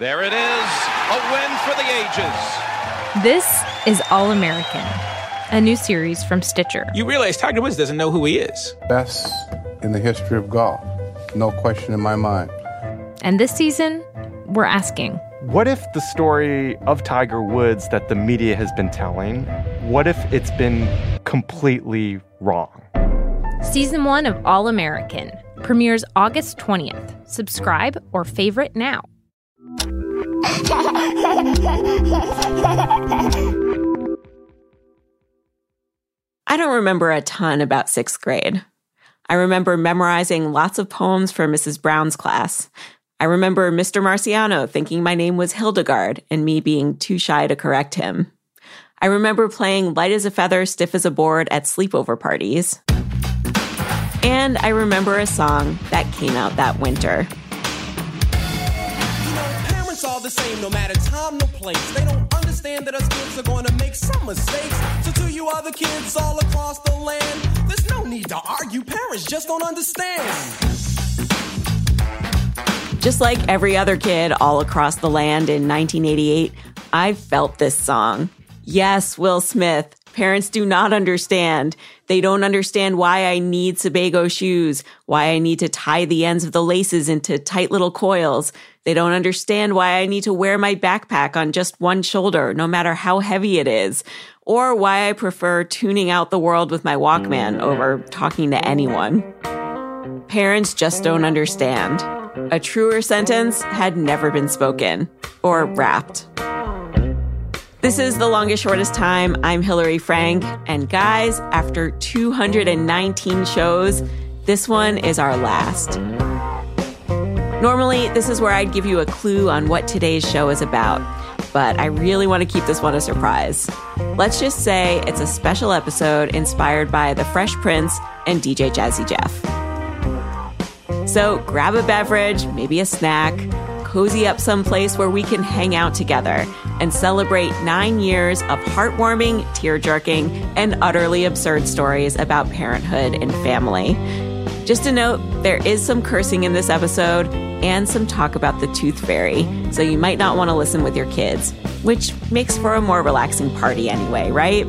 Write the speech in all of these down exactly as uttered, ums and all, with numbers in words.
There it is, a win for the ages. This is All American, a new series from Stitcher. You realize Tiger Woods doesn't know who he is. Best in the history of golf, no question in my mind. And this season, we're asking, what if the story of Tiger Woods that the media has been telling, what if it's been completely wrong? Season one of All American premieres August twentieth. Subscribe or favorite now. I don't remember a ton about sixth grade. I remember memorizing lots of poems for Missus Brown's class. I remember Mister Marciano thinking my name was Hildegard and me being too shy to correct him. I remember playing light as a feather, stiff as a board at sleepover parties. And I remember a song that came out that winter. You know, parents are the same, no matter time, no place. They don't understand that us kids are going to make some mistakes. So to you other kids all across the land, there's no need to argue. Parents just don't understand. Just like every other kid all across the land in nineteen eighty-eight, I felt this song. Yes, Will Smith. Parents do not understand. They don't understand why I need Sebago shoes, why I need to tie the ends of the laces into tight little coils. They don't understand why I need to wear my backpack on just one shoulder, no matter how heavy it is, or why I prefer tuning out the world with my Walkman over talking to anyone. Parents just don't understand. A truer sentence had never been spoken or rapped. This is The Longest Shortest Time. I'm Hillary Frank. And guys, after two hundred nineteen shows, this one is our last. Normally, this is where I'd give you a clue on what today's show is about. But I really want to keep this one a surprise. Let's just say it's a special episode inspired by The Fresh Prince and D J Jazzy Jeff. So grab a beverage, maybe a snack, cozy up someplace where we can hang out together and celebrate nine years of heartwarming, tear-jerking, and utterly absurd stories about parenthood and family. Just a note, there is some cursing in this episode and some talk about the tooth fairy, so you might not want to listen with your kids, which makes for a more relaxing party anyway, right?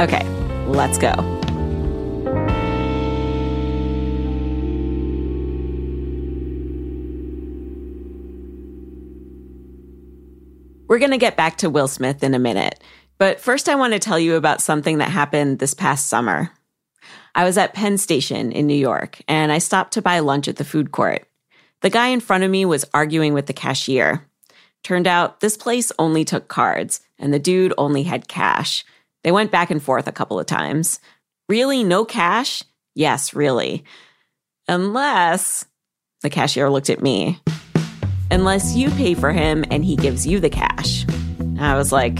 Okay, let's go. We're going to get back to Will Smith in a minute, but first I want to tell you about something that happened this past summer. I was at Penn Station in New York, and I stopped to buy lunch at the food court. The guy in front of me was arguing with the cashier. Turned out this place only took cards, and the dude only had cash. They went back and forth a couple of times. Really, no cash? Yes, really. Unless the cashier looked at me. Unless you pay for him and he gives you the cash. I was like,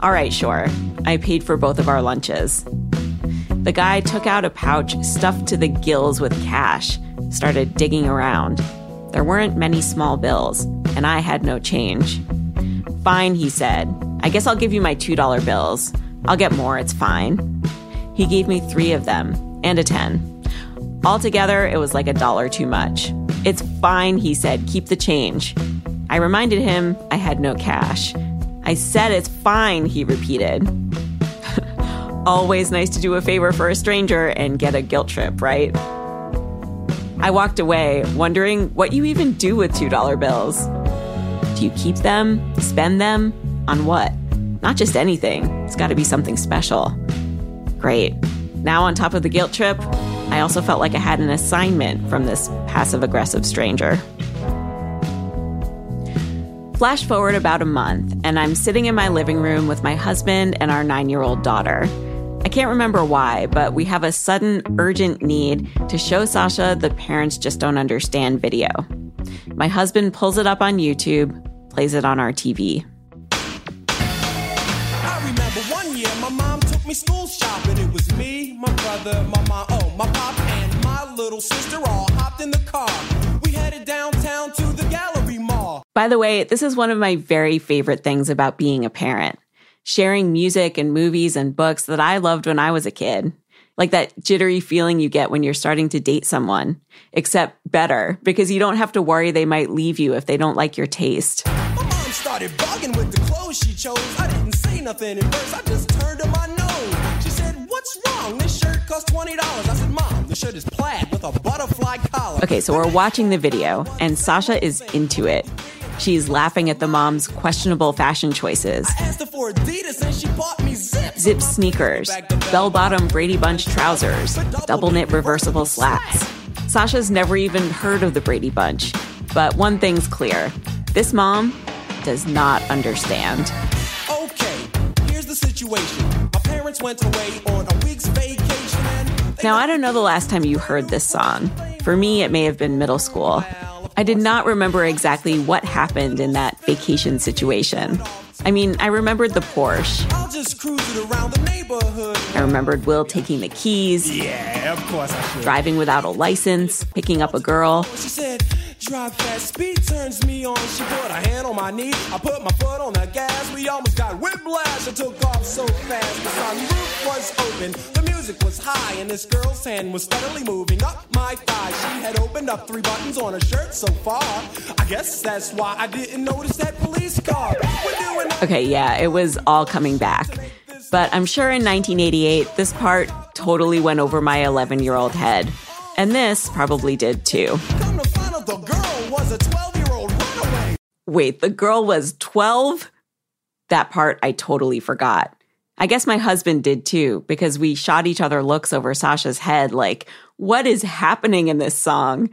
all right, sure. I paid for both of our lunches. The guy took out a pouch stuffed to the gills with cash, started digging around. There weren't many small bills, and I had no change. Fine, he said. I guess I'll give you my two dollar bills. I'll get more, it's fine. He gave me three of them, and a ten. Altogether, it was like a dollar too much. It's fine, he said. Keep the change. I reminded him I had no cash. I said it's fine, he repeated. Always nice to do a favor for a stranger and get a guilt trip, right? I walked away wondering what you even do with two dollar bills. Do you keep them? Spend them? On what? Not just anything. It's got to be something special. Great. Now on top of the guilt trip, I also felt like I had an assignment from this passive-aggressive stranger. Flash forward about a month, and I'm sitting in my living room with my husband and our nine-year-old daughter. I can't remember why, but we have a sudden, urgent need to show Sasha the Parents Just Don't Understand video. My husband pulls it up on YouTube, plays it on our T V. I remember one year my mom took me school shopping. It was me, my brother, my mom, oh, my pop, and my little sister all hopped in the car. We headed downtown to the gallery mall. By the way, this is one of my very favorite things about being a parent. Sharing music and movies and books that I loved when I was a kid. like that jittery feeling you get when you're starting to date someone, except better, because you don't have to worry they might leave you if they don't like your taste. My mom started bugging with the clothes she chose. I didn't say nothing at first, I just turned up my nose. She said, "What's wrong? This shirt costs twenty dollars. I said, "Mom, the shirt is plaid with a butterfly collar." Okay, so we're watching the video, and Sasha is into it. She's laughing at the mom's questionable fashion choices. I asked her for Adidas and she bought me zips. Zip sneakers, bell-bottom Brady Bunch trousers, double-knit reversible slacks. Sasha's never even heard of the Brady Bunch, but one thing's clear. This mom does not understand. Okay, here's the situation. My parents went away on a week's vacation. And now, I don't know the last time you heard this song. For me, it may have been middle school. I did not remember exactly what happened in that vacation situation. I mean, I remembered the Porsche. I'll just cruise it around the neighborhood. I remembered Will taking the keys. Yeah, of course I should. Driving without a license, picking up a girl. She said, "Drive fast, speed turns me on." She put a hand on my knee. I put my foot on the gas. We almost got whiplash. I took off so fast. The sunroof was open. The music was high, and this girl's hand was steadily moving up my thigh. She had opened up three buttons on her shirt so far. I guess that's why I didn't notice that police car. We're doing Okay, yeah, it was all coming back. But I'm sure in nineteen eighty-eight, this part totally went over my eleven-year-old head. And this probably did too. Wait, the girl was twelve? That part I totally forgot. I guess my husband did too, because we shot each other looks over Sasha's head like, what is happening in this song?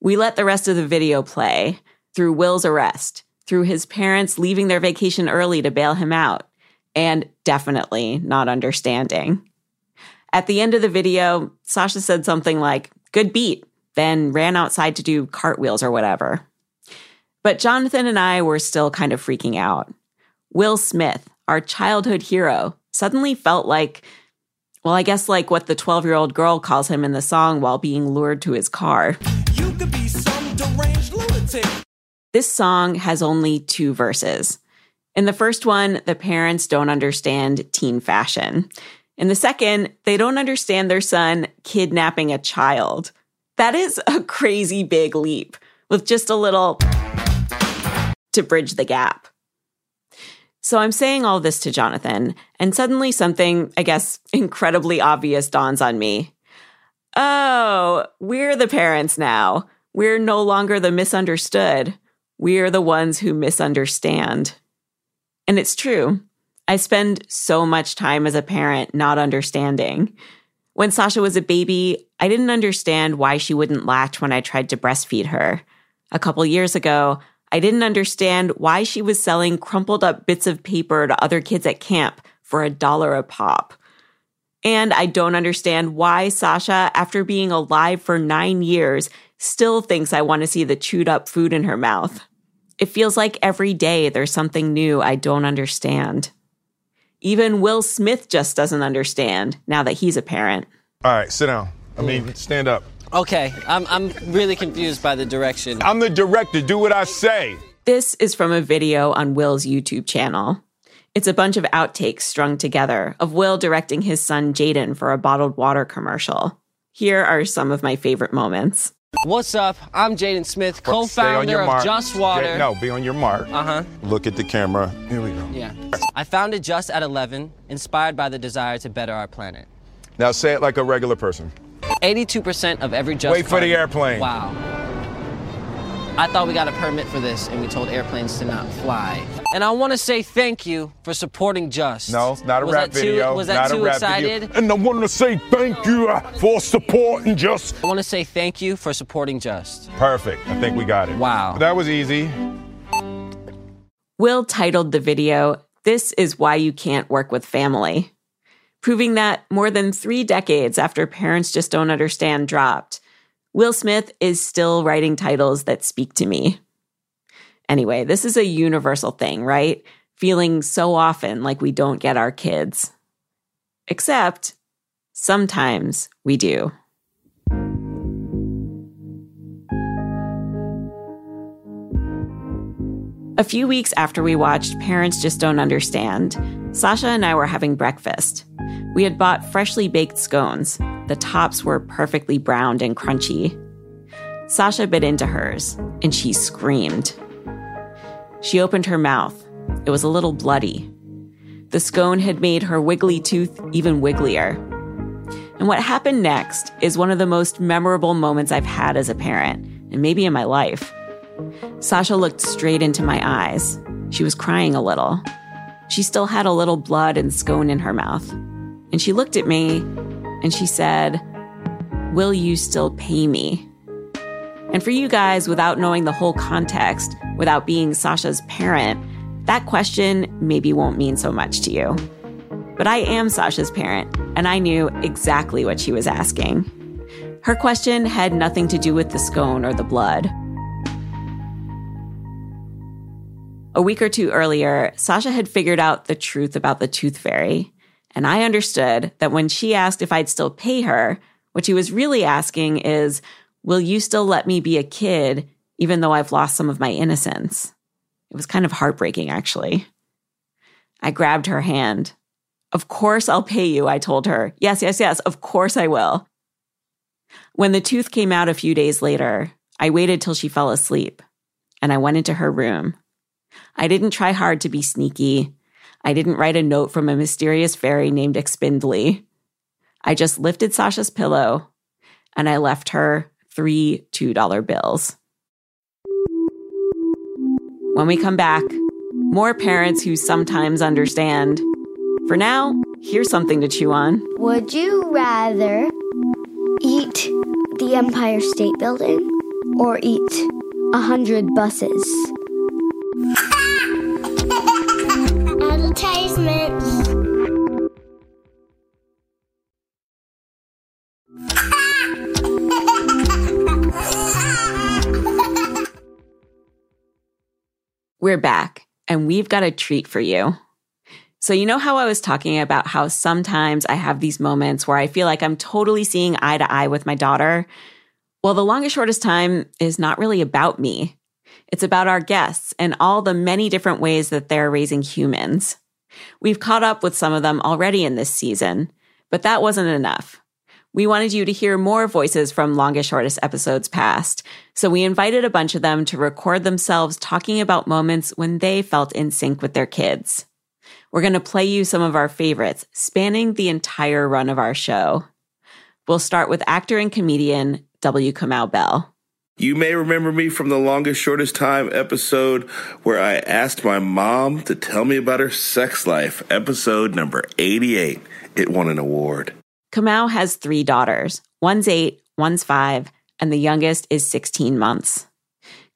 We let the rest of the video play through Will's arrest, through his parents leaving their vacation early to bail him out, and definitely not understanding. At the end of the video, Sasha said something like, "Good beat," then ran outside to do cartwheels or whatever. But Jonathan and I were still kind of freaking out. Will Smith, our childhood hero, suddenly felt like, well, I guess like what the twelve-year-old girl calls him in the song while being lured to his car. You could be some deranged lunatic. This song has only two verses. In the first one, the parents don't understand teen fashion. In the second, they don't understand their son kidnapping a child. That is a crazy big leap, with just a little to bridge the gap. So I'm saying all this to Jonathan, and suddenly something, I guess, incredibly obvious dawns on me. Oh, we're the parents now. We're no longer the misunderstood. We're the ones who misunderstand. And it's true. I spend so much time as a parent not understanding. When Sasha was a baby, I didn't understand why she wouldn't latch when I tried to breastfeed her. A couple years ago, I didn't understand why she was selling crumpled up bits of paper to other kids at camp for a dollar a pop. And I don't understand why Sasha, after being alive for nine years, still thinks I want to see the chewed up food in her mouth. It feels like every day there's something new I don't understand. Even Will Smith just doesn't understand now that he's a parent. All right, sit down. I mean, stand up. Okay, I'm I'm really confused by the direction. I'm the director, do what I say. This is from a video on Will's YouTube channel. It's a bunch of outtakes strung together of Will directing his son Jaden for a bottled water commercial. Here are some of my favorite moments. What's up? I'm Jaden Smith, co-founder of Just Water. J- no, be on your mark. Uh-huh. Look at the camera. Here we go. Yeah. I founded Just at eleven, inspired by the desire to better our planet. Now say it like a regular person. eighty-two percent of every Just Wait for climate. The airplane. Wow. I thought we got a permit for this, and we told airplanes to not fly. And I want to say thank you for supporting Just. No, not a was rap too, video. Was that not too a rap excited? Video. And I want to say thank you for supporting Just. I want to say thank you for supporting Just. Perfect. I think we got it. Wow. That was easy. Will titled the video, "This is Why You Can't Work with Family," proving that more than three decades after Parents Just Don't Understand dropped, Will Smith is still writing titles that speak to me. Anyway, this is a universal thing, right? Feeling so often like we don't get our kids. Except, sometimes we do. A few weeks after we watched Parents Just Don't Understand, Sasha and I were having breakfast. We had bought freshly baked scones. The tops were perfectly browned and crunchy. Sasha bit into hers, and she screamed. She opened her mouth. It was a little bloody. The scone had made her wiggly tooth even wigglier. And what happened next is one of the most memorable moments I've had as a parent, and maybe in my life. Sasha looked straight into my eyes. She was crying a little. She still had a little blood and scone in her mouth. And she looked at me, and she said, "Will you still pay me?" And for you guys, without knowing the whole context, without being Sasha's parent, that question maybe won't mean so much to you. But I am Sasha's parent, and I knew exactly what she was asking. Her question had nothing to do with the scone or the blood. A week or two earlier, Sasha had figured out the truth about the tooth fairy, and I understood that when she asked if I'd still pay her, what she was really asking is, will you still let me be a kid even though I've lost some of my innocence? It was kind of heartbreaking, actually. I grabbed her hand. Of course I'll pay you, I told her. Yes, yes, yes, of course I will. When the tooth came out a few days later, I waited till she fell asleep, and I went into her room. I didn't try hard to be sneaky. I didn't write a note from a mysterious fairy named Expindly. I just lifted Sasha's pillow, and I left her three two dollar bills. When we come back, more parents who sometimes understand. For now, here's something to chew on. Would you rather eat the Empire State Building or eat a hundred buses? Advertisements. We're back, and we've got a treat for you. So you know how I was talking about how sometimes I have these moments where I feel like I'm totally seeing eye to eye with my daughter? Well, The Longest Shortest Time is not really about me. It's about our guests and all the many different ways that they're raising humans. We've caught up with some of them already in this season, but that wasn't enough. We wanted you to hear more voices from Longest Shortest episodes past, so we invited a bunch of them to record themselves talking about moments when they felt in sync with their kids. We're going to play you some of our favorites, spanning the entire run of our show. We'll start with actor and comedian W. Kamau Bell. You may remember me from the Longest Shortest Time episode where I asked my mom to tell me about her sex life, episode number eighty-eight. It won an award. Kamau has three daughters. One's eight, one's five, and the youngest is sixteen months.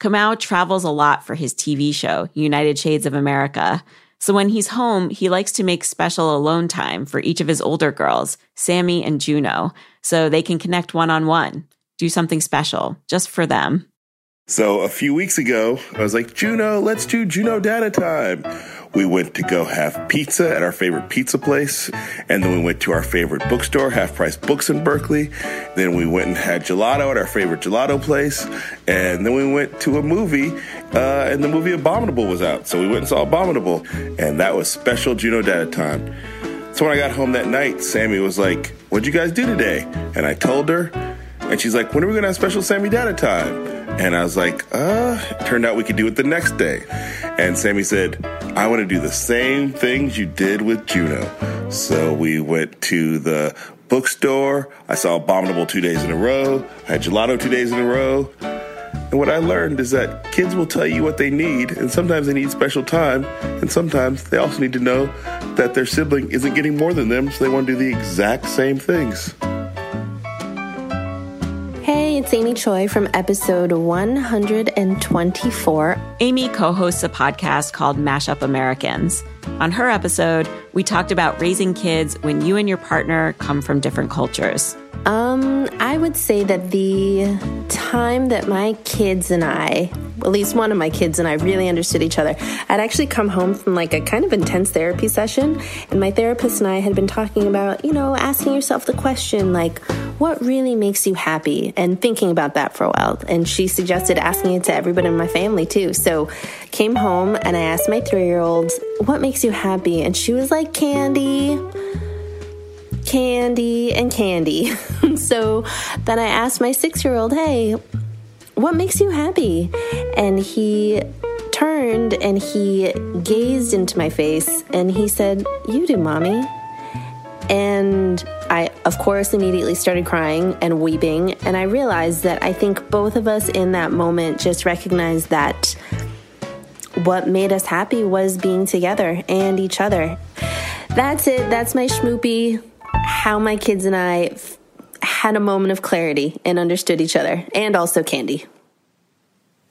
Kamau travels a lot for his T V show, United Shades of America. So when he's home, he likes to make special alone time for each of his older girls, Sammy and Juno, so they can connect one-on-one, do something special just for them. So a few weeks ago, I was like, Juno, let's do Juno Data Time. We went to go have pizza at our favorite pizza place. And then we went to our favorite bookstore, Half Price Books in Berkeley. Then we went and had gelato at our favorite gelato place. And then we went to a movie, uh, and the movie Abominable was out. So we went and saw Abominable. And that was special Juno Data Time. So when I got home that night, Sammy was like, what'd you guys do today? And I told her. And she's like, when are we going to have special Sammy Data Time? And I was like, uh, it turned out we could do it the next day. And Sammy said, I want to do the same things you did with Juno. So we went to the bookstore. I saw Abominable two days in a row. I had gelato two days in a row. And what I learned is that kids will tell you what they need, and sometimes they need special time, and sometimes they also need to know that their sibling isn't getting more than them, so they want to do the exact same things. Hey, it's Amy Choi from episode one hundred twenty-four. Amy co-hosts a podcast called Mashup Americans. On her episode, we talked about raising kids when you and your partner come from different cultures. Um, I would say that the time that my kids and I, at least one of my kids and I, really understood each other, I'd actually come home from like a kind of intense therapy session, and my therapist and I had been talking about, you know, asking yourself the question, like, what really makes you happy? And thinking about that for a while. And she suggested asking it to everybody in my family too. So came home and I asked my three-year-old, what makes you happy? And she was like, candy. candy and candy. So then I asked my six-year-old, hey, what makes you happy? And he turned and he gazed into my face and he said, you do, mommy. And I, of course, immediately started crying and weeping. And I realized that I think both of us in that moment just recognized that what made us happy was being together and each other. That's it. That's my schmoopy, how my kids and I f- had a moment of clarity and understood each other, and also candy.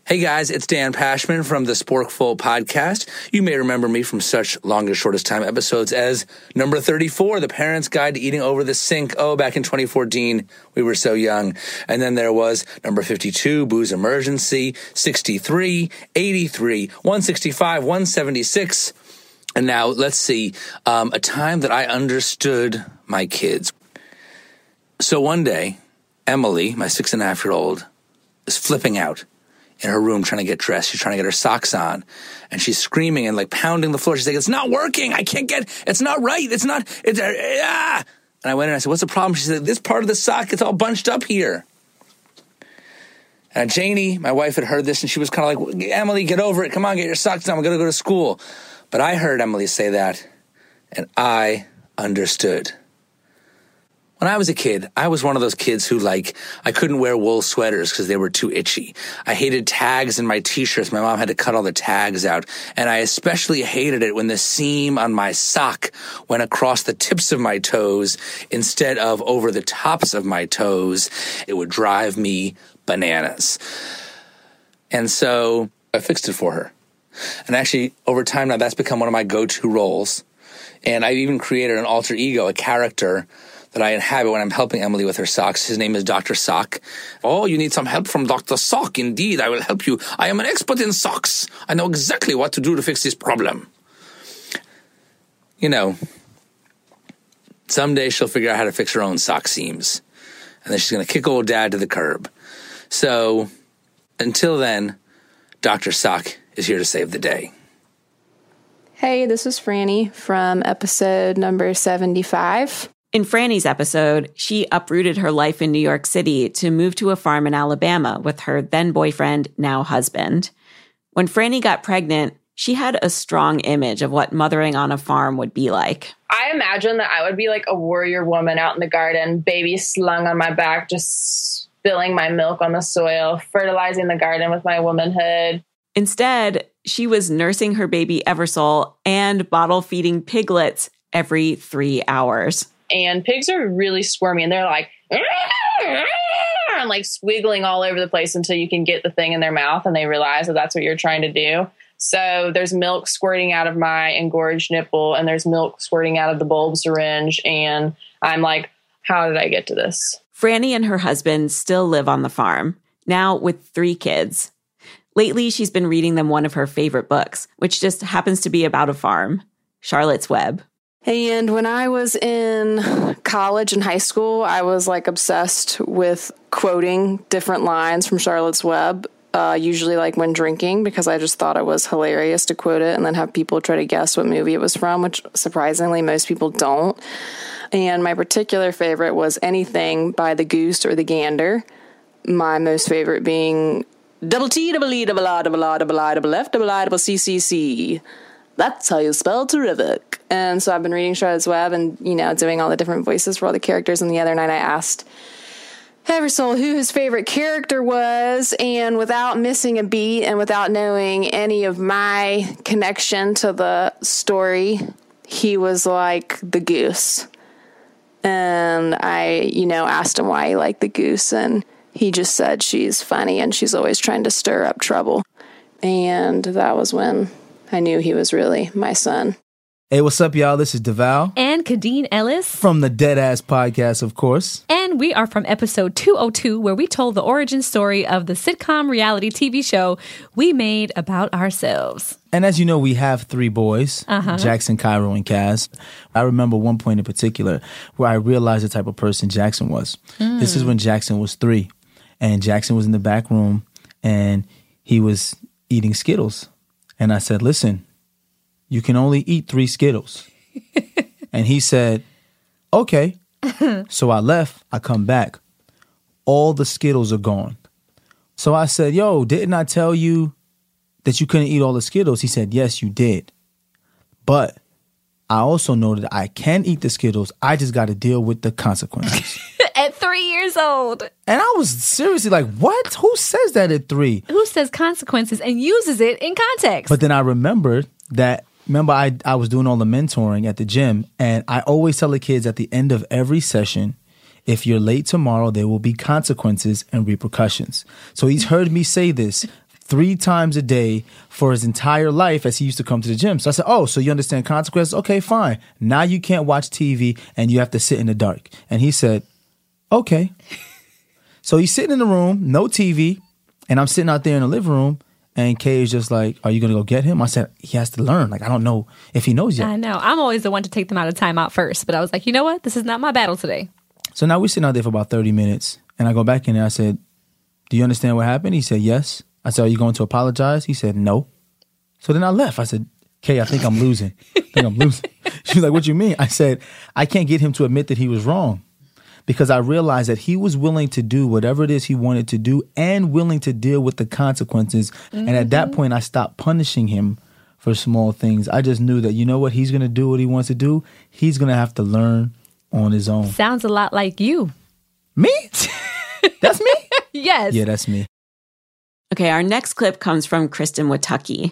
Hey guys, it's Dan Pashman from the Sporkful podcast. You may remember me from such Longest Shortest Time episodes as number thirty-four, The Parents' Guide to Eating Over the Sink. Oh, back in twenty fourteen, we were so young. And then there was number fifty-two, Booze Emergency, sixty-three, eighty-three, one sixty-five, one seventy-six. And now let's see, um, a time that I understood my kids. So one day, Emily, my six and a half year old, is flipping out in her room trying to get dressed. She's trying to get her socks on. And she's screaming and like pounding the floor. She's like, it's not working. I can't get, it's not right. It's not, it's, uh, ah. And I went in and I said, what's the problem? She said, this part of the sock, it's all bunched up here. And Janie, my wife, had heard this and she was kind of like, Emily, get over it. Come on, get your socks on. We're going to go to school. But I heard Emily say that and I understood. When I was a kid, I was one of those kids who, like, I couldn't wear wool sweaters because they were too itchy. I hated tags in my t-shirts. My mom had to cut all the tags out. And I especially hated it when the seam on my sock went across the tips of my toes instead of over the tops of my toes. It would drive me bananas. And so I fixed it for her. And actually, over time now, that's become one of my go-to roles. And I've even created an alter ego, a character that I inhabit when I'm helping Emily with her socks. His name is Doctor Sock. Oh, you need some help from Doctor Sock. Indeed, I will help you. I am an expert in socks. I know exactly what to do to fix this problem. You know, someday she'll figure out how to fix her own sock seams. And then she's going to kick old dad to the curb. So until then, Doctor Sock is here to save the day. Hey, this is Franny from episode number seventy-five. In Franny's episode, she uprooted her life in New York City to move to a farm in Alabama with her then-boyfriend, now husband. When Franny got pregnant, she had a strong image of what mothering on a farm would be like. I imagine that I would be like a warrior woman out in the garden, baby slung on my back, just spilling my milk on the soil, fertilizing the garden with my womanhood. Instead, she was nursing her baby Eversole and bottle-feeding piglets every three hours. And pigs are really squirmy and they're like, and like squiggling all over the place until you can get the thing in their mouth and they realize that that's what you're trying to do. So there's milk squirting out of my engorged nipple and there's milk squirting out of the bulb syringe. And I'm like, how did I get to this? Franny and her husband still live on the farm, now with three kids. Lately, she's been reading them one of her favorite books, which just happens to be about a farm, Charlotte's Web. And when I was in college and high school, I was like obsessed with quoting different lines from Charlotte's Web, uh, usually like when drinking, because I just thought it was hilarious to quote it and then have people try to guess what movie it was from, which surprisingly most people don't. And my particular favorite was anything by the goose or the gander. My most favorite being double T, double E, double R, double R, double I, double F, double I, double C, C, C. That's how you spell terrific. And so I've been reading Charlotte's Web and, you know, doing all the different voices for all the characters. And the other night I asked Eversole who his favorite character was. And without missing a beat and without knowing any of my connection to the story, he was like the goose. And I, you know, asked him why he liked the goose. And he just said she's funny and she's always trying to stir up trouble. And that was when I knew he was really my son. Hey, what's up, y'all? This is Deval. And Kadeen Ellis. From the Dead Ass Podcast, of course. And we are from episode two oh two, where we told the origin story of the sitcom reality T V show we made about ourselves. And as you know, we have three boys, uh-huh. Jackson, Cairo, and Cass. I remember one point in particular where I realized the type of person Jackson was. Mm. This is when Jackson was three. And Jackson was in the back room, and he was eating Skittles. And I said, listen, you can only eat three Skittles. And he said, okay. So I left. I come back. All the Skittles are gone. So I said, yo, didn't I tell you that you couldn't eat all the Skittles? He said, yes, you did. But I also know that I can eat the Skittles. I just got to deal with the consequences. At three years old. And I was seriously like, what? Who says that at three? Who says consequences and uses it in context? But then I remembered that, remember, I, I was doing all the mentoring at the gym. And I always tell the kids at the end of every session, if you're late tomorrow, there will be consequences and repercussions. So he's heard me say this three times a day for his entire life as he used to come to the gym. So I said, oh, so you understand consequences? Okay, fine. Now you can't watch T V and you have to sit in the dark. And he said, okay. So he's sitting in the room, no T V, and I'm sitting out there in the living room. And Kay is just like, are you going to go get him? I said, he has to learn. Like, I don't know if he knows yet. I know. I'm always the one to take them out of timeout first. But I was like, you know what? This is not my battle today. So now we're sitting out there for about thirty minutes. And I go back in and I said, do you understand what happened? He said, yes. I said, are you going to apologize? He said, no. So then I left. I said, Kay, I think I'm losing. I think I'm losing. She was like, what do you mean? I said, I can't get him to admit that he was wrong. Because I realized that he was willing to do whatever it is he wanted to do and willing to deal with the consequences. Mm-hmm. And at that point, I stopped punishing him for small things. I just knew that, you know what? He's going to do what he wants to do. He's going to have to learn on his own. Sounds a lot like you. Me? That's me? Yes. Yeah, that's me. Okay, our next clip comes from Kristen Watucky.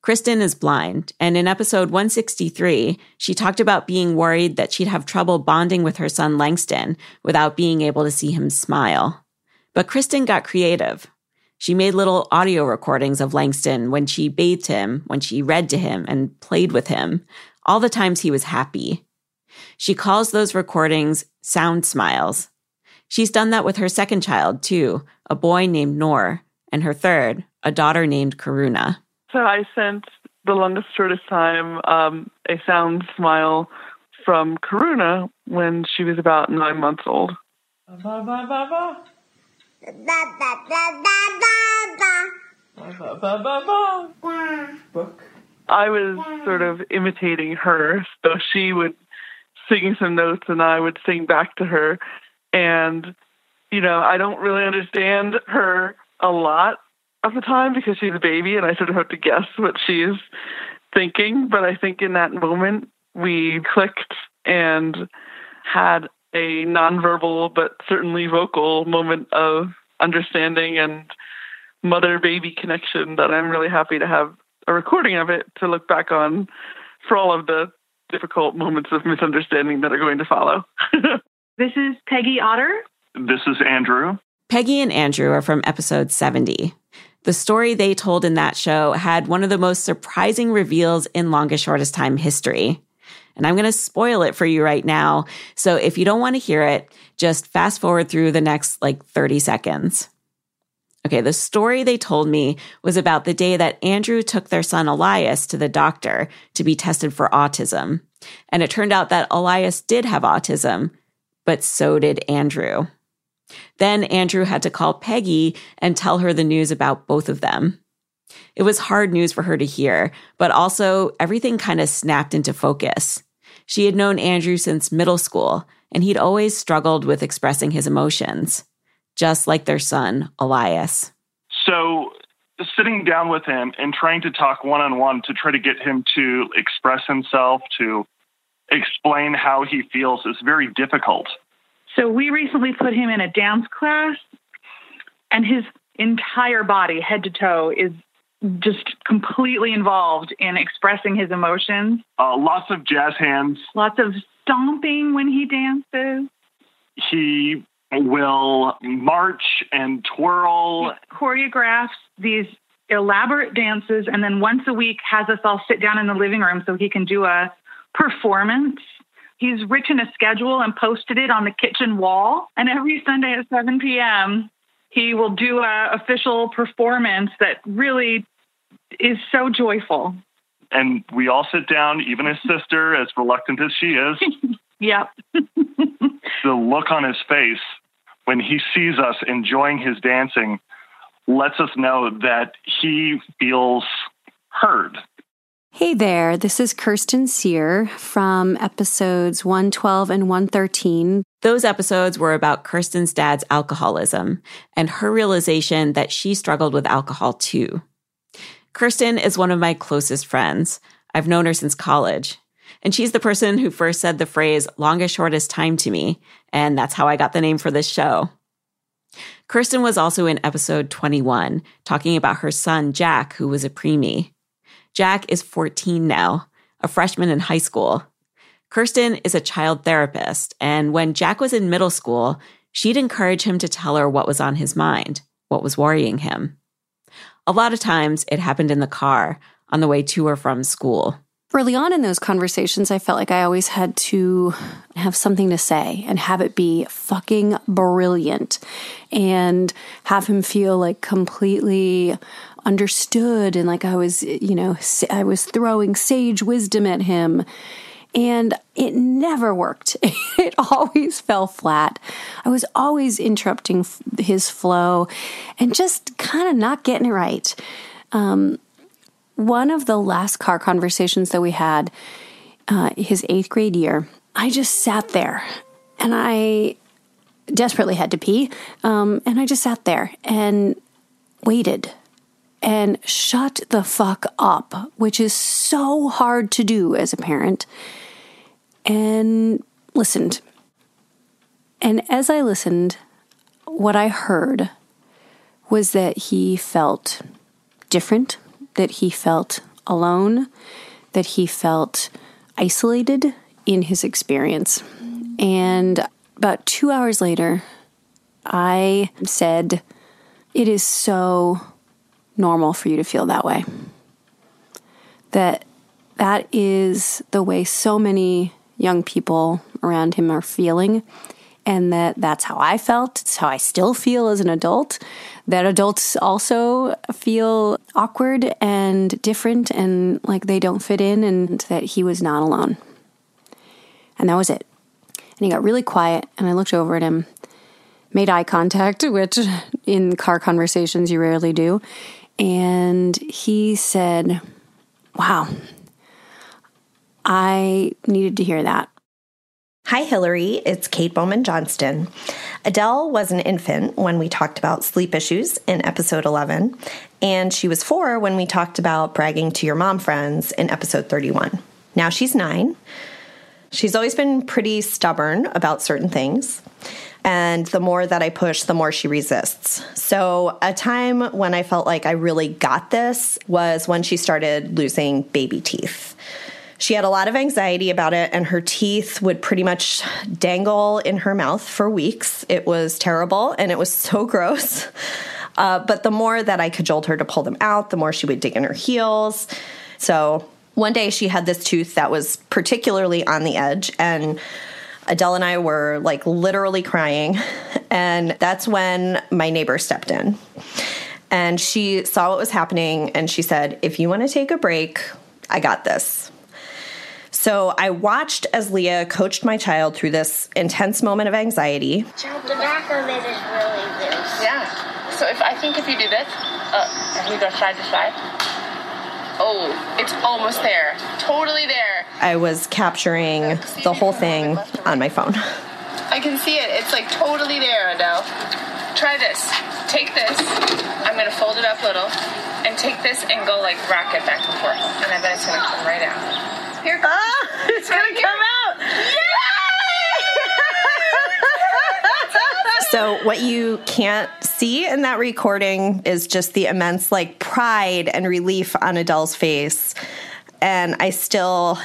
Kristen is blind, and in episode one sixty-three, she talked about being worried that she'd have trouble bonding with her son Langston without being able to see him smile. But Kristen got creative. She made little audio recordings of Langston when she bathed him, when she read to him, and played with him, all the times he was happy. She calls those recordings sound smiles. She's done that with her second child, too, a boy named Noor, and her third, a daughter named Karuna. So I sent The Longest Shortest Time um, a sound smile from Karuna when she was about nine months old. I was sort of imitating her, so she would sing some notes and I would sing back to her. And, you know, I don't really understand her a lot of the time because she's a baby and I sort of have to guess what she's thinking. But I think in that moment we clicked and had a nonverbal but certainly vocal moment of understanding and mother-baby connection that I'm really happy to have a recording of it to look back on for all of the difficult moments of misunderstanding that are going to follow. This is Peggy Otter. This is Andrew. Peggy and Andrew are from episode seventy. The story they told in that show had one of the most surprising reveals in Longest Shortest Time history. And I'm going to spoil it for you right now. So if you don't want to hear it, just fast forward through the next like thirty seconds. Okay, the story they told me was about the day that Andrew took their son Elias to the doctor to be tested for autism. And it turned out that Elias did have autism, but so did Andrew. Then Andrew had to call Peggy and tell her the news about both of them. It was hard news for her to hear, but also everything kind of snapped into focus. She had known Andrew since middle school, and he'd always struggled with expressing his emotions, just like their son, Elias. So sitting down with him and trying to talk one-on-one to try to get him to express himself, to explain how he feels is very difficult. So we recently put him in a dance class, and his entire body, head to toe, is just completely involved in expressing his emotions. Uh, lots of jazz hands. Lots of stomping when he dances. He will march and twirl. He choreographs these elaborate dances, and then once a week has us all sit down in the living room so he can do a performance. He's written a schedule and posted it on the kitchen wall. And every Sunday at seven p.m., he will do an official performance that really is so joyful. And we all sit down, even his sister, as reluctant as she is. Yep. The look on his face when he sees us enjoying his dancing lets us know that he feels heard. Hey there, this is Kirsten Sear from episodes one twelve and one thirteen. Those episodes were about Kirsten's dad's alcoholism and her realization that she struggled with alcohol too. Kirsten is one of my closest friends. I've known her since college. And she's the person who first said the phrase, longest shortest time to me. And that's how I got the name for this show. Kirsten was also in episode twenty-one, talking about her son, Jack, who was a preemie. Jack is fourteen now, a freshman in high school. Kirsten is a child therapist, and when Jack was in middle school, she'd encourage him to tell her what was on his mind, what was worrying him. A lot of times, it happened in the car, on the way to or from school. Early on in those conversations, I felt like I always had to have something to say and have it be fucking brilliant and have him feel like completely understood and like I was, you know, I was throwing sage wisdom at him. And it never worked. It always fell flat. I was always interrupting his flow and just kind of not getting it right. Um, one of the last car conversations that we had, uh, his eighth grade year, I just sat there and I desperately had to pee. Um, and I just sat there and waited. And shut the fuck up, which is so hard to do as a parent, and listened. And as I listened, what I heard was that he felt different, that he felt alone, that he felt isolated in his experience. And about two hours later, I said, it is so normal for you to feel that way. That that is the way so many young people around him are feeling, and that that's how I felt. It's how I still feel as an adult, that adults also feel awkward and different and like they don't fit in, and that he was not alone. And that was it. And he got really quiet, and I looked over at him, made eye contact, which in car conversations you rarely do. And he said, wow, I needed to hear that. Hi, Hillary. It's Kate Bowman Johnston. Adele was an infant when we talked about sleep issues in episode eleven, and she was four when we talked about bragging to your mom friends in episode thirty-one. Now she's nine. She's always been pretty stubborn about certain things. And the more that I push, the more she resists. So a time when I felt like I really got this was when she started losing baby teeth. She had a lot of anxiety about it, and her teeth would pretty much dangle in her mouth for weeks. It was terrible, and it was so gross. Uh, but the more that I cajoled her to pull them out, the more she would dig in her heels. So one day she had this tooth that was particularly on the edge, and Adele and I were like literally crying, and that's when my neighbor stepped in, and she saw what was happening, and she said, if you want to take a break, I got this. So I watched as Leah coached my child through this intense moment of anxiety. Child, the back of it is really loose. Yeah. So if I think if you do this, uh, and we go side to side, oh, it's almost there. Totally there. I was capturing the whole thing on my phone. I can see it. It's like totally there, Adele. Try this. Take this. I'm going to fold it up a little and take this and go like rocket back and forth. And I bet it's going to come right out. Here it goes. Oh, it's going to come out. Yay! So what you can't see in that recording is just the immense like pride and relief on Adele's face. And I still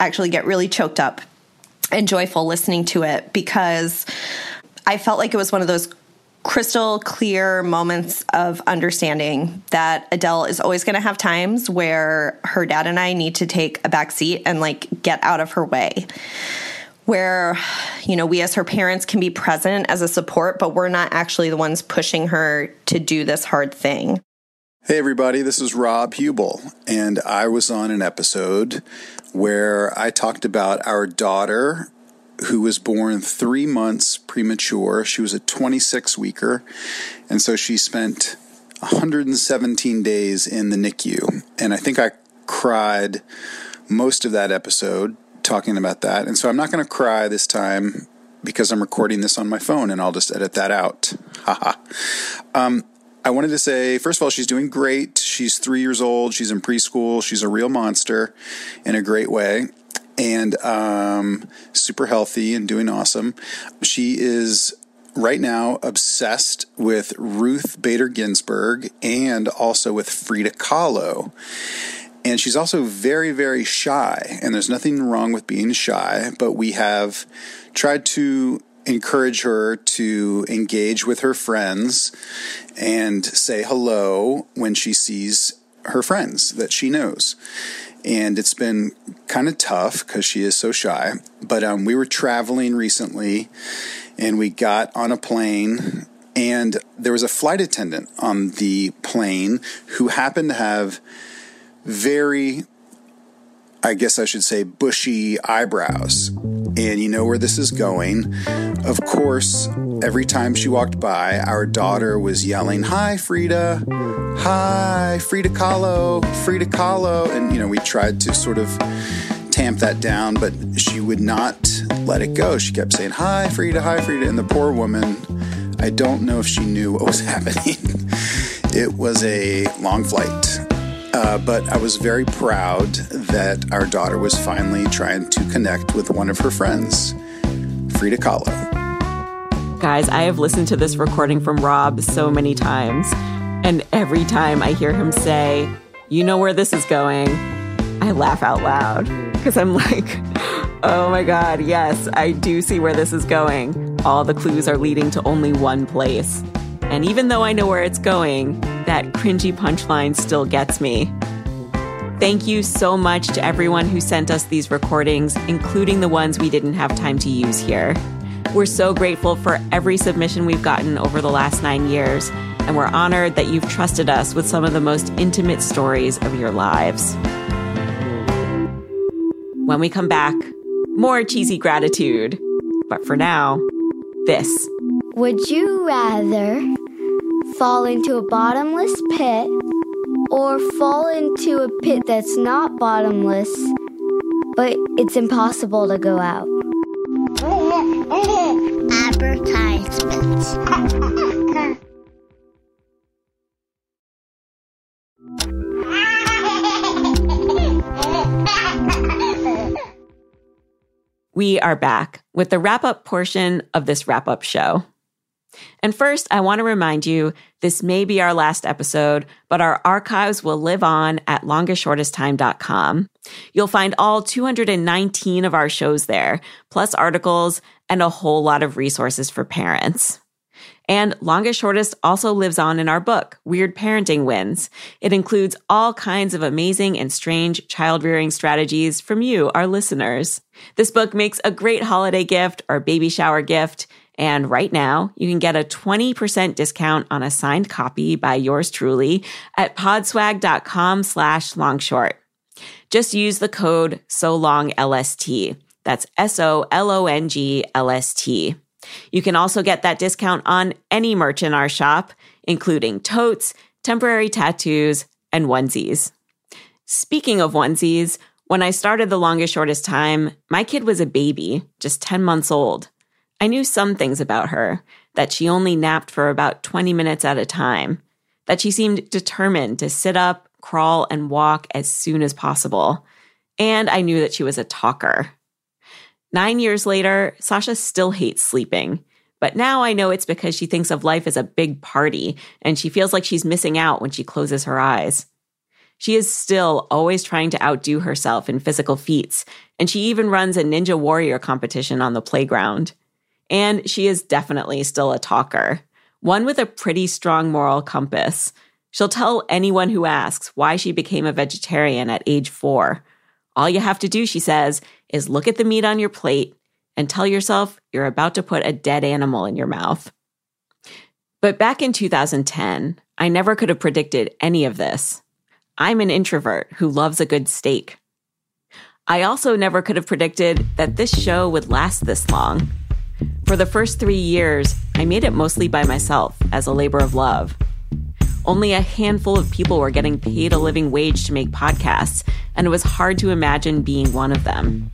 actually get really choked up and joyful listening to it, because I felt like it was one of those crystal clear moments of understanding that Adele is always going to have times where her dad and I need to take a back seat and like get out of her way, where, you know, we as her parents can be present as a support, but we're not actually the ones pushing her to do this hard thing. Hey, everybody, this is Rob Hubel, and I was on an episode where I talked about our daughter who was born three months premature. She was a twenty-six weeker, and so she spent one hundred seventeen days in the N I C U, and I think I cried most of that episode talking about that. And so I'm not going to cry this time because I'm recording this on my phone and I'll just edit that out. Haha. um, I wanted to say, first of all, she's doing great. She's three years old. She's in preschool. She's a real monster in a great way. And um, super healthy and doing awesome. She is right now obsessed with Ruth Bader Ginsburg and also with Frida Kahlo. And she's also very, very shy. And there's nothing wrong with being shy, but we have tried to encourage her to engage with her friends and say hello when she sees her friends that she knows. And it's been kind of tough because she is so shy. But um, we were traveling recently, and we got on a plane, and there was a flight attendant on the plane who happened to have very, I guess I should say, bushy eyebrows. And you know where this is going. Of course, every time she walked by, our daughter was yelling, "Hi, Frida. Hi, Frida Kahlo. Frida Kahlo." And, you know, we tried to sort of tamp that down, but she would not let it go. She kept saying, "Hi, Frida. Hi, Frida." And the poor woman, I don't know if she knew what was happening. It was a long flight. Uh, but I was very proud that our daughter was finally trying to connect with one of her friends, Frida Kahlo. Guys, I have listened to this recording from Rob so many times, and every time I hear him say, "You know where this is going," I laugh out loud because I'm like, oh my God, yes, I do see where this is going. All the clues are leading to only one place. And even though I know where it's going, that cringy punchline still gets me. Thank you so much to everyone who sent us these recordings, including the ones we didn't have time to use here. We're so grateful for every submission we've gotten over the last nine years, and we're honored that you've trusted us with some of the most intimate stories of your lives. When we come back, more cheesy gratitude. But for now, this. Would you rather fall into a bottomless pit or fall into a pit that's not bottomless, but it's impossible to go out? Advertisements. We are back with the wrap-up portion of this wrap-up show. And first, I want to remind you, this may be our last episode, but our archives will live on at longest shortest time dot com. You'll find all two hundred nineteen of our shows there, plus articles and a whole lot of resources for parents. And Longest Shortest also lives on in our book, Weird Parenting Wins. It includes all kinds of amazing and strange child-rearing strategies from you, our listeners. This book makes a great holiday gift or baby shower gift. And right now, you can get a twenty percent discount on a signed copy by yours truly at podswag.com slash longshort. Just use the code SOLONGLST. That's S O L O N G L S T. You can also get that discount on any merch in our shop, including totes, temporary tattoos, and onesies. Speaking of onesies, when I started The Longest Shortest Time, my kid was a baby, just ten months old. I knew some things about her, that she only napped for about twenty minutes at a time, that she seemed determined to sit up, crawl, and walk as soon as possible. And I knew that she was a talker. Nine years later, Sasha still hates sleeping, but now I know it's because she thinks of life as a big party, and she feels like she's missing out when she closes her eyes. She is still always trying to outdo herself in physical feats, and she even runs a ninja warrior competition on the playground. And she is definitely still a talker, one with a pretty strong moral compass. She'll tell anyone who asks why she became a vegetarian at age four. All you have to do, she says, is look at the meat on your plate and tell yourself you're about to put a dead animal in your mouth. But back in two thousand ten, I never could have predicted any of this. I'm an introvert who loves a good steak. I also never could have predicted that this show would last this long. For the first three years, I made it mostly by myself as a labor of love. Only a handful of people were getting paid a living wage to make podcasts, and it was hard to imagine being one of them.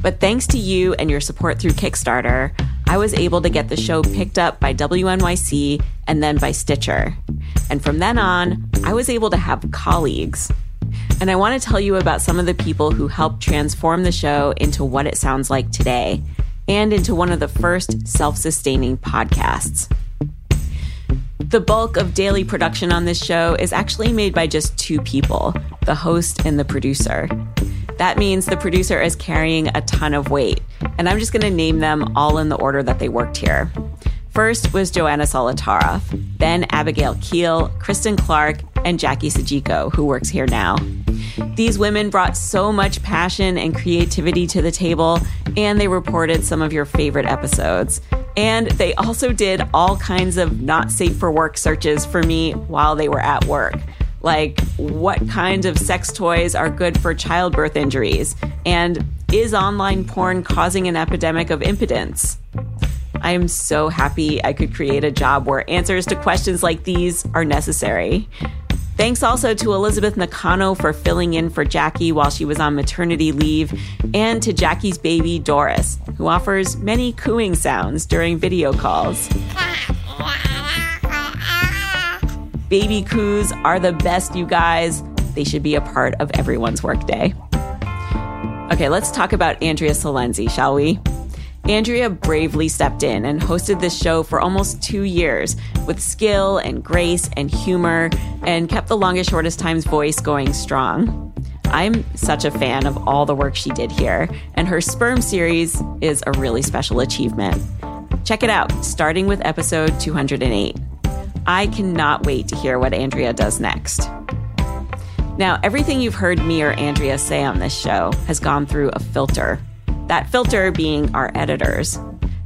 But thanks to you and your support through Kickstarter, I was able to get the show picked up by W N Y C and then by Stitcher. And from then on, I was able to have colleagues. And I want to tell you about some of the people who helped transform the show into what it sounds like today, and into one of the first self-sustaining podcasts. The bulk of daily production on this show is actually made by just two people, the host and the producer. That means the producer is carrying a ton of weight, and I'm just going to name them all in the order that they worked here. First was Joanna Solitaroff, then Abigail Keel, Kristen Clark, and Jackie Sajiko, who works here now. These women brought so much passion and creativity to the table, and they reported some of your favorite episodes. And they also did all kinds of not safe for work searches for me while they were at work. Like, what kind of sex toys are good for childbirth injuries? And is online porn causing an epidemic of impotence? I am so happy I could create a job where answers to questions like these are necessary. Thanks also to Elizabeth Nakano for filling in for Jackie while she was on maternity leave, and to Jackie's baby, Doris, who offers many cooing sounds during video calls. Baby coos are the best, you guys. They should be a part of everyone's workday. Okay, let's talk about Andrea Salenzi, shall we? Andrea bravely stepped in and hosted this show for almost two years with skill and grace and humor, and kept The Longest Shortest Time's voice going strong. I'm such a fan of all the work she did here, and her sperm series is a really special achievement. Check it out, starting with episode two hundred eight. I cannot wait to hear what Andrea does next. Now, everything you've heard me or Andrea say on this show has gone through a filter. That filter being our editors.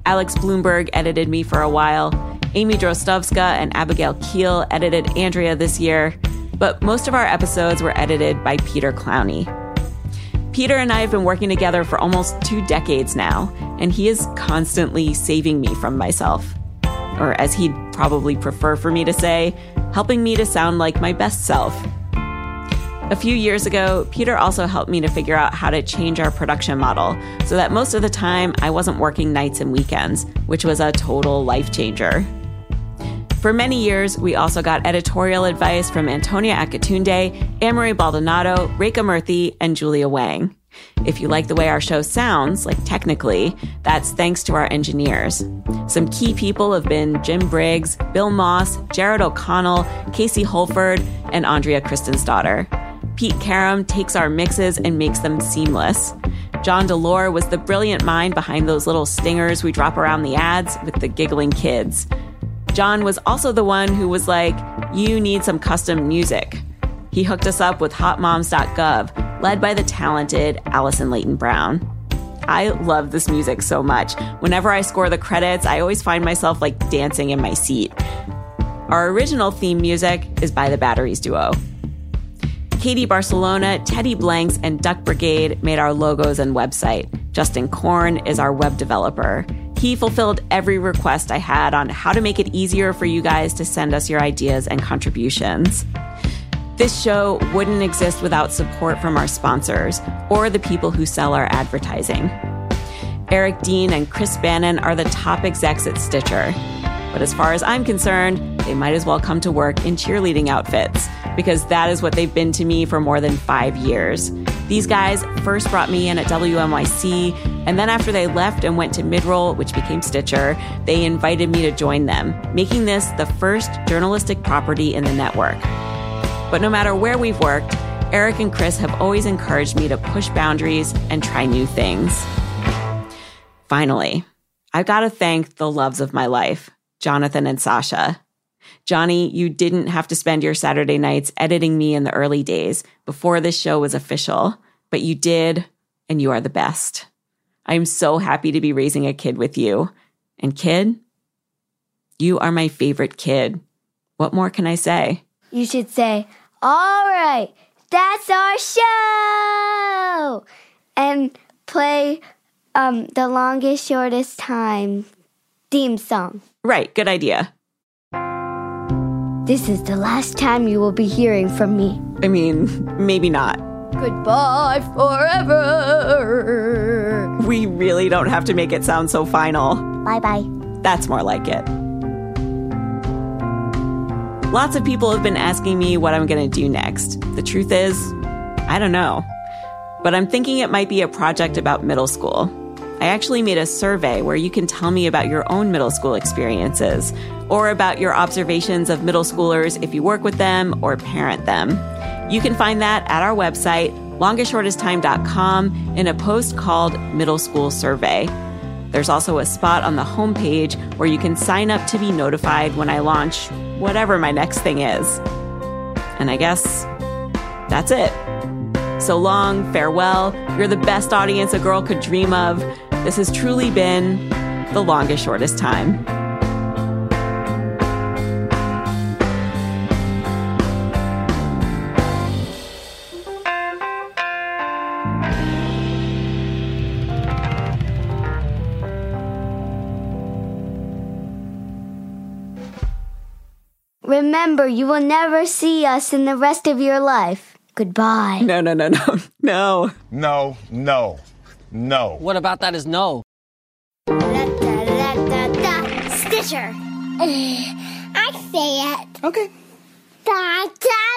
Alex Bloomberg edited me for a while. Amy Drostovska and Abigail Keel edited Andrea this year. But most of our episodes were edited by Peter Clowney. Peter and I have been working together for almost two decades now, and he is constantly saving me from myself. Or as he'd probably prefer for me to say, helping me to sound like my best self. A few years ago, Peter also helped me to figure out how to change our production model so that most of the time I wasn't working nights and weekends, which was a total life changer. For many years, we also got editorial advice from Antonia Akatunde, Amory Baldonado, Rekha Murthy, and Julia Wang. If you like the way our show sounds, like technically, that's thanks to our engineers. Some key people have been Jim Briggs, Bill Moss, Jared O'Connell, Casey Holford, and Andrea Christensdotter. Pete Karam takes our mixes and makes them seamless. John Delore was the brilliant mind behind those little stingers we drop around the ads with the giggling kids. John was also the one who was like, you need some custom music. He hooked us up with hot moms dot gov, led by the talented Allison Leighton Brown. I love this music so much. Whenever I score the credits, I always find myself like dancing in my seat. Our original theme music is by the Batteries Duo. Katie Barcelona, Teddy Blanks, and Duck Brigade made our logos and website. Justin Korn is our web developer. He fulfilled every request I had on how to make it easier for you guys to send us your ideas and contributions. This show wouldn't exist without support from our sponsors or the people who sell our advertising. Eric Dean and Chris Bannon are the top execs at Stitcher. But as far as I'm concerned, they might as well come to work in cheerleading outfits, because that is what they've been to me for more than five years. These guys first brought me in at W N Y C, and then after they left and went to Midroll, which became Stitcher, they invited me to join them, making this the first journalistic property in the network. But no matter where we've worked, Eric and Chris have always encouraged me to push boundaries and try new things. Finally, I've got to thank the loves of my life, Jonathan and Sasha. Johnny, you didn't have to spend your Saturday nights editing me in the early days before this show was official, but you did, and you are the best. I'm so happy to be raising a kid with you. And kid, you are my favorite kid. What more can I say? You should say, all right, that's our show! And play um, The Longest Shortest Time theme song. Right, good idea. This is the last time you will be hearing from me. I mean, maybe not. Goodbye forever. We really don't have to make it sound so final. Bye-bye. That's more like it. Lots of people have been asking me what I'm going to do next. The truth is, I don't know. But I'm thinking it might be a project about middle school. I actually made a survey where you can tell me about your own middle school experiences or about your observations of middle schoolers if you work with them or parent them. You can find that at our website, longest shortest time dot com, in a post called Middle School Survey. There's also a spot on the homepage where you can sign up to be notified when I launch whatever my next thing is. And I guess that's it. So long, farewell, you're the best audience a girl could dream of. This has truly been The Longest Shortest Time. Remember, you will never see us in the rest of your life. Goodbye. No, no, no, no, no. No, no, no. What about that is no? Da, da, da, da, da. Stitcher. Uh, I say it. Okay. Da, da.